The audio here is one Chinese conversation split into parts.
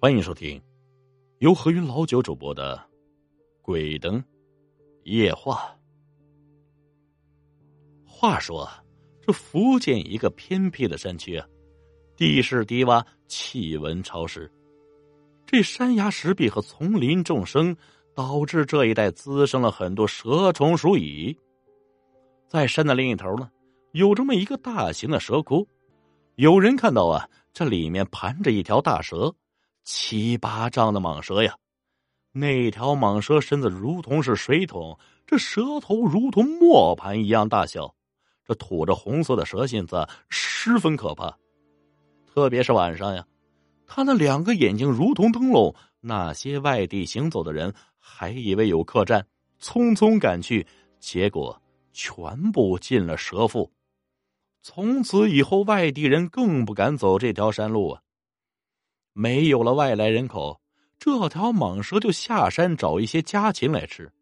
欢迎收听由何云老九主播的《鬼灯夜话》。话说这福建一个偏僻的山区啊，地势低洼，气温潮湿，这山崖石壁和丛林众生导致这一带滋生了很多蛇虫鼠蚁。在山的另一头呢，有这么一个大型的蛇窟，有人看到啊，这里面盘着一条大蛇，7-8丈的蟒蛇呀。那条蟒蛇身子如同是水桶，这蛇头如同磨盘一样大小，这吐着红色的蛇信子，十分可怕。特别是晚上呀，它那2个眼睛如同灯笼，那些外地行走的人还以为有客栈，匆匆赶去，结果全部进了蛇腹。从此以后，外地人更不敢走这条山路啊。没有了外来人口，这条蟒蛇就下山找一些家禽来吃。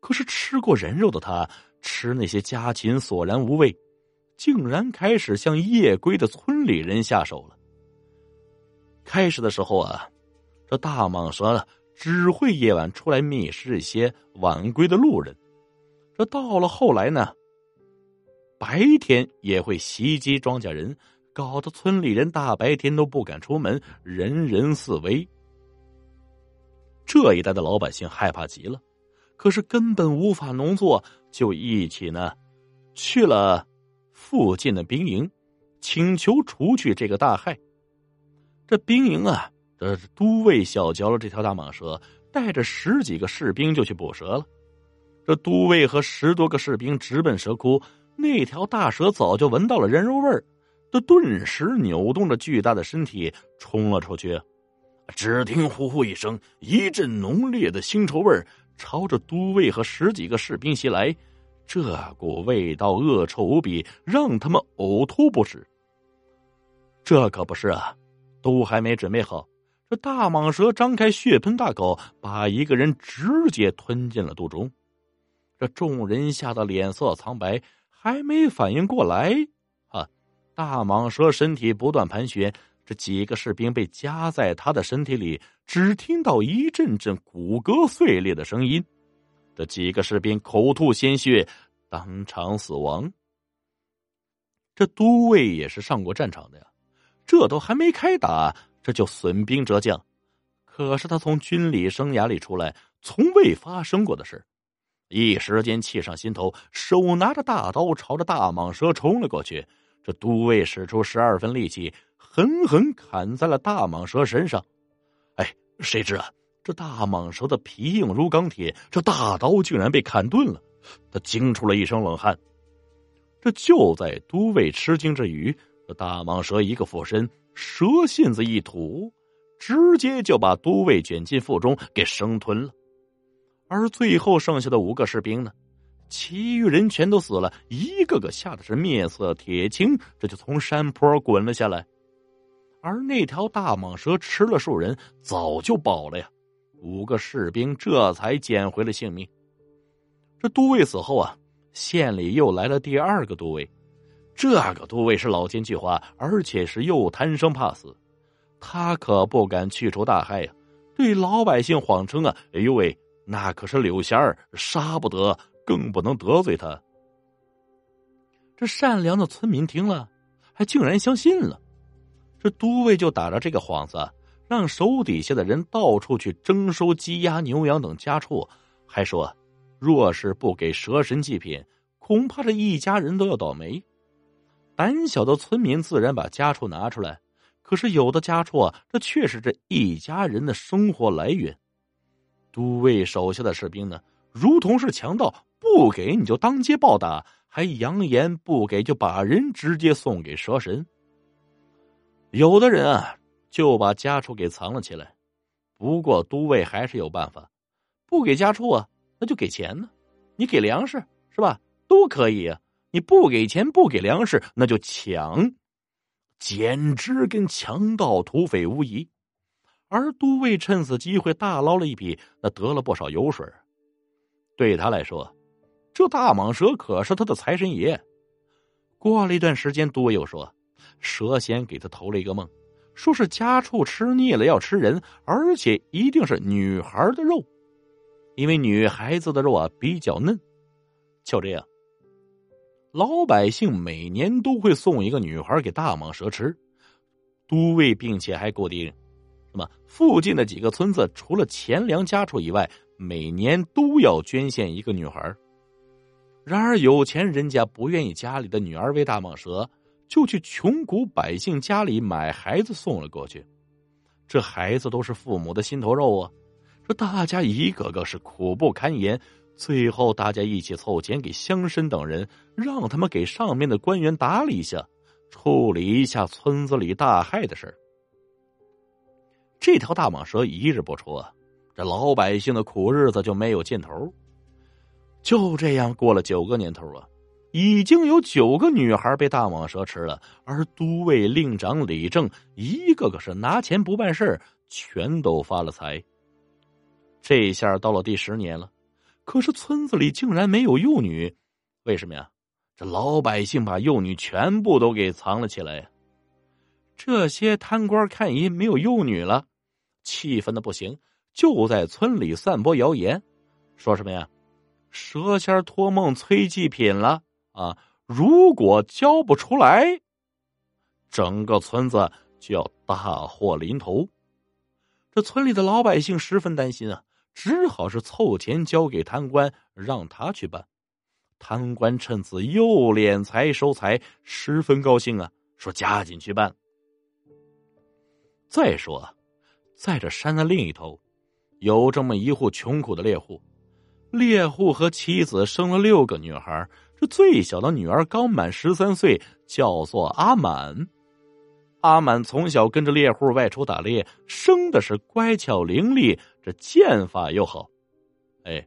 可是吃过人肉的它，吃那些家禽索然无味，竟然开始向夜归的村里人下手了。开始的时候啊，这大蟒蛇呢，只会夜晚出来觅食一些晚归的路人。这到了后来呢，白天也会袭击庄稼人，搞得村里人大白天都不敢出门，人人四围。这一带的老百姓害怕极了，可是根本无法农作，就一起呢去了附近的兵营，请求除去这个大害。这兵营啊，这都尉小瞧了这条大蟒蛇，带着10几个士兵就去捕蛇了。这都尉和10多个士兵直奔蛇窟，那条大蛇早就闻到了人肉味儿，这顿时扭动着巨大的身体冲了出去。只听呼呼一声，一阵浓烈的腥臭味朝着都尉和10几个士兵袭来。这股味道恶臭无比，让他们呕吐不止。这可不是啊，都还没准备好，这大蟒蛇张开血喷大口，把一个人直接吞进了肚中。这众人吓得脸色苍白，还没反应过来啊，大蟒蛇身体不断盘旋，这几个士兵被夹在他的身体里，只听到一阵阵骨骼碎裂的声音。这几个士兵口吐鲜血，当场死亡。这都尉也是上过战场的呀，这都还没开打，这就损兵折将。可是他从军旅生涯里出来，从未发生过的事，一时间气上心头，手拿着大刀朝着大蟒蛇冲了过去。这都尉使出12分力气，狠狠砍在了大蟒蛇身上。哎，谁知啊，这大蟒蛇的皮硬如钢铁，这大刀竟然被砍钝了。他惊出了一身冷汗。这就在都尉吃惊之余，这大蟒蛇一个俯身，蛇信子一吐，直接就把都尉卷进腹中给生吞了。而最后剩下的5个士兵呢，其余人全都死了，一个个吓得是面色铁青，这就从山坡滚了下来。而那条大蟒蛇吃了数人，早就饱了呀，5个士兵这才捡回了性命。这都尉死后啊，县里又来了第2个都尉。这个都尉是老奸巨猾，而且是又贪生怕死，他可不敢去除大害呀，对老百姓谎称啊，哎呦喂，那可是柳仙儿，杀不得，更不能得罪他。这善良的村民听了，还竟然相信了。这都尉就打着这个幌子，让手底下的人到处去征收鸡鸭牛羊等家畜，还说若是不给蛇神祭品，恐怕这一家人都要倒霉。胆小的村民自然把家畜拿出来，可是有的家畜啊，这却是这一家人的生活来源。都尉手下的士兵呢，如同是强盗，不给你就当街暴打，还扬言不给就把人直接送给蛇神。有的人啊，就把家畜给藏了起来。不过都尉还是有办法，不给家畜啊，那就给钱呢，你给粮食是吧，都可以啊，你不给钱不给粮食，那就抢，简直跟强盗土匪无疑。而都尉趁此机会大捞了一笔，那得了不少油水。对他来说，这大蟒蛇可是他的财神爷。过了一段时间，都尉又说，蛇仙给他投了一个梦，说是家畜吃腻了要吃人，而且一定是女孩的肉，因为女孩子的肉啊比较嫩。就这样，老百姓每年都会送一个女孩给大蟒蛇吃。都尉并且还固定，那么附近的几个村子除了钱粮家畜以外，每年都要捐献一个女孩。然而有钱人家不愿意家里的女儿为大蟒蛇，就去穷苦百姓家里买孩子送了过去。这孩子都是父母的心头肉啊，这大家一个个是苦不堪言。最后大家一起凑钱给乡绅等人，让他们给上面的官员打理一下，处理一下村子里大害的事。这条大蟒蛇一日不出啊，这老百姓的苦日子就没有尽头。就这样过了9个年头啊，已经有9个女孩被大蟒蛇吃了，而都尉令长李正一个个是拿钱不办事，全都发了财。这下到了第10年了，可是村子里竟然没有幼女，为什么呀？这老百姓把幼女全部都给藏了起来。这些贪官看一没有幼女了，气愤的不行，就在村里散播谣言，说什么呀？蛇仙托梦催祭品了啊！如果交不出来，整个村子就要大祸临头。这村里的老百姓十分担心啊，只好是凑钱交给贪官，让他去办。贪官趁此又敛财收财，十分高兴啊，说加紧去办。再说啊，在这山的另一头，有这么一户穷苦的猎户。猎户和妻子生了6个女孩，这最小的女儿刚满13岁，叫做阿满。阿满从小跟着猎户外出打猎，生的是乖巧伶俐，这剑法又好。哎，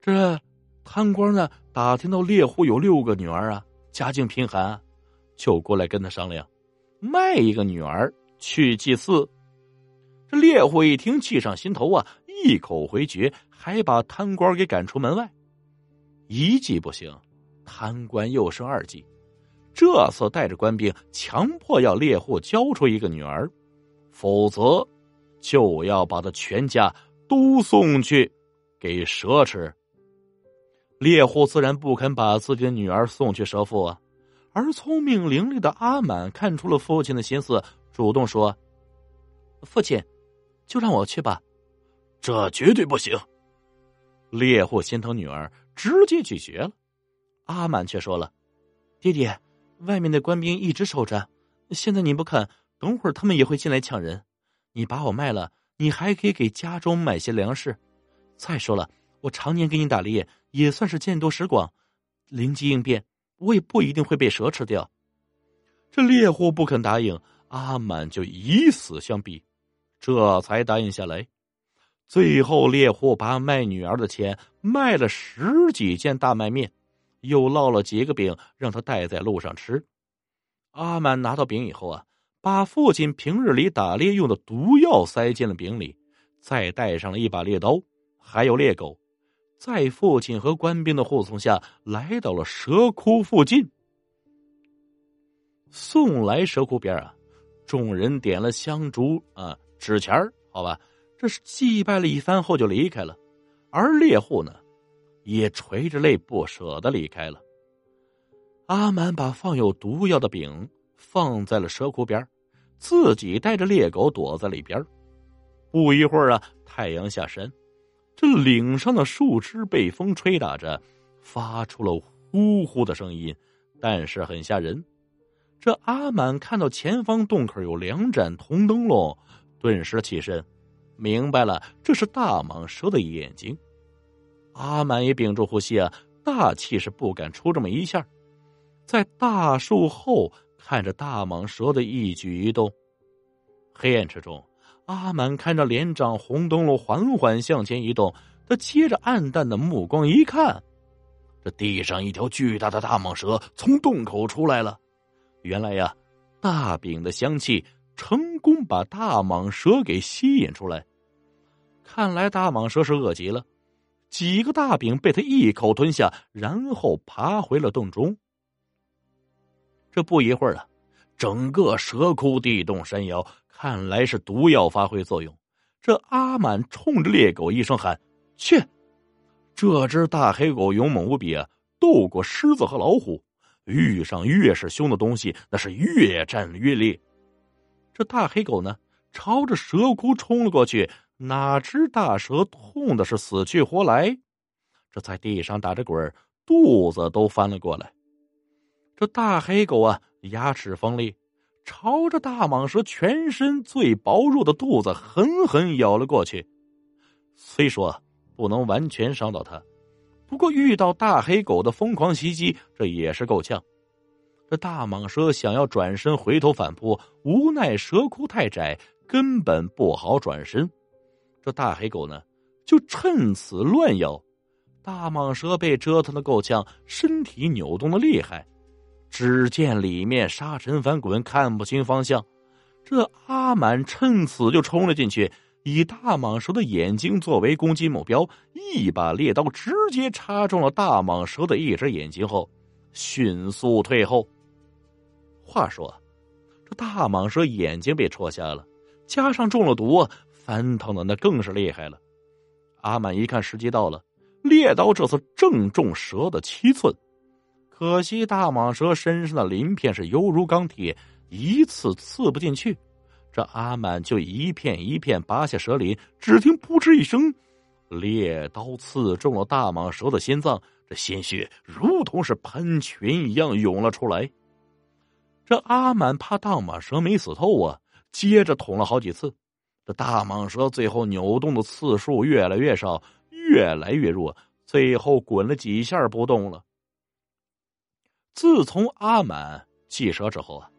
这贪官呢，打听到猎户有6个女儿啊，家境贫寒啊，就过来跟他商量，卖一个女儿去祭祀。这猎户一听气上心头啊，一口回绝，还把贪官给赶出门外。一计不行，贪官又生2计，这次带着官兵强迫要猎户交出一个女儿，否则就要把他全家都送去给蛇吃。猎户自然不肯把自己的女儿送去蛇腹啊，而聪明伶俐的阿满看出了父亲的心思，主动说：“父亲，就让我去吧。”“这绝对不行！”猎户心疼女儿，直接拒绝了。阿满却说了：“爹爹，外面的官兵一直守着，现在你不肯，等会儿他们也会进来抢人。你把我卖了，你还可以给家中买些粮食。再说了，我常年给你打猎，也算是见多识广，灵机应变，我也不一定会被蛇吃掉。”这猎户不肯答应，阿满就以死相逼，这才答应下来。最后猎户把卖女儿的钱卖了10几件大麦面，又烙了几个饼让他带在路上吃。阿满拿到饼以后啊，把父亲平日里打猎用的毒药塞进了饼里，再带上了一把猎刀，还有猎狗，在父亲和官兵的护送下来到了蛇窟附近。送来蛇窟边啊，众人点了香烛啊、纸钱儿，好吧，这是祭拜了一番后就离开了。而猎户呢，也垂着泪不舍的离开了。阿满把放有毒药的饼放在了蛇窟边，自己带着猎狗躲在里边。不一会儿啊，太阳下山，这岭上的树枝被风吹打着，发出了呼呼的声音，但是很吓人。这阿满看到前方洞口有2盏铜灯笼，顿时起身明白了，这是大蟒蛇的眼睛。阿满也屏住呼吸啊，大气是不敢出这么一下，在大树后看着大蟒蛇的一举一动。黑暗之中，阿满看着连长红灯笼缓缓向前移动，他接着暗淡的目光一看，这地上一条巨大的大蟒蛇从洞口出来了。原来呀，大饼的香气成功把大蟒蛇给吸引出来。看来大蟒蛇是饿极了，几个大饼被他一口吞下，然后爬回了洞中。这不一会儿啊，整个蛇窟地动山摇，看来是毒药发挥作用。这阿满冲着猎狗一声喊：“去！”这只大黑狗勇猛无比啊，斗过狮子和老虎，遇上越是凶的东西，那是越战越烈。这大黑狗呢，朝着蛇窟冲了过去，哪只大蛇痛的是死去活来，这在地上打着滚，肚子都翻了过来。这大黑狗啊，牙齿锋利，朝着大蟒蛇全身最薄弱的肚子狠狠咬了过去。虽说不能完全伤到它，不过遇到大黑狗的疯狂袭击，这也是够呛。这大蟒蛇想要转身回头反扑，无奈蛇窟太窄，根本不好转身。这大黑狗呢，就趁此乱咬。大蟒蛇被折腾得够呛，身体扭动得厉害。只见里面沙尘翻滚，看不清方向。这阿满趁此就冲了进去，以大蟒蛇的眼睛作为攻击目标，一把猎刀直接插中了大蟒蛇的一只眼睛后，迅速退后。话说，这大蟒蛇眼睛被戳瞎了，加上中了毒，翻腾的那更是厉害了。阿满一看时机到了，猎刀这次正中蛇的7寸，可惜大蟒蛇身上的鳞片是犹如钢铁，一次刺不进去。这阿满就一片一片拔下蛇鳞，只听扑哧一声，猎刀刺中了大蟒蛇的心脏，这鲜血如同是喷泉一样涌了出来。这阿满怕大蟒蛇没死透啊，接着捅了好几次。这大蟒蛇最后扭动的次数越来越少，越来越弱，最后滚了几下不动了。自从阿满祭蛇之后啊，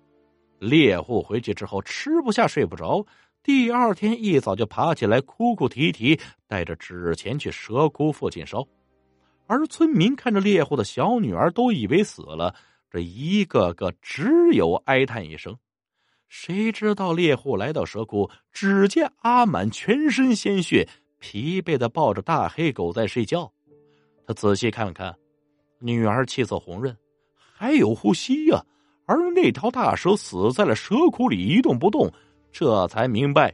猎户回去之后吃不下睡不着，第二天一早就爬起来哭哭啼啼，带着纸钱去蛇窟附近烧。而村民看着猎户的小女儿都以为死了，这一个个只有哀叹一声。谁知道猎户来到蛇窟，只见阿满全身鲜血，疲惫的抱着大黑狗在睡觉。他仔细看看，女儿气色红润，还有呼吸啊，而那条大蛇死在了蛇窟里一动不动。这才明白，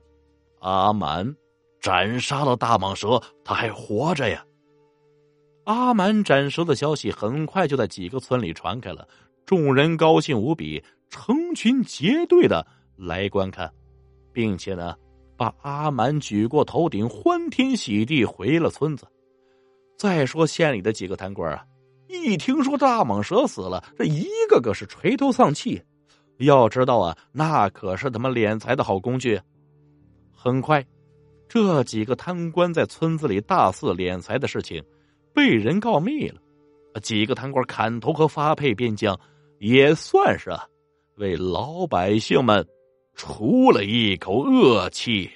阿满斩杀了大蟒蛇，他还活着呀。阿满斩蛇的消息很快就在几个村里传开了，众人高兴无比，成群结队的来观看，并且呢把阿满举过头顶，欢天喜地回了村子。再说县里的几个贪官啊，一听说大蟒蛇死了，这一个个是垂头丧气。要知道啊，那可是他们敛财的好工具。很快，这几个贪官在村子里大肆敛财的事情被人告密了。几个贪官砍头和发配边疆，也算是为老百姓们除了一口恶气。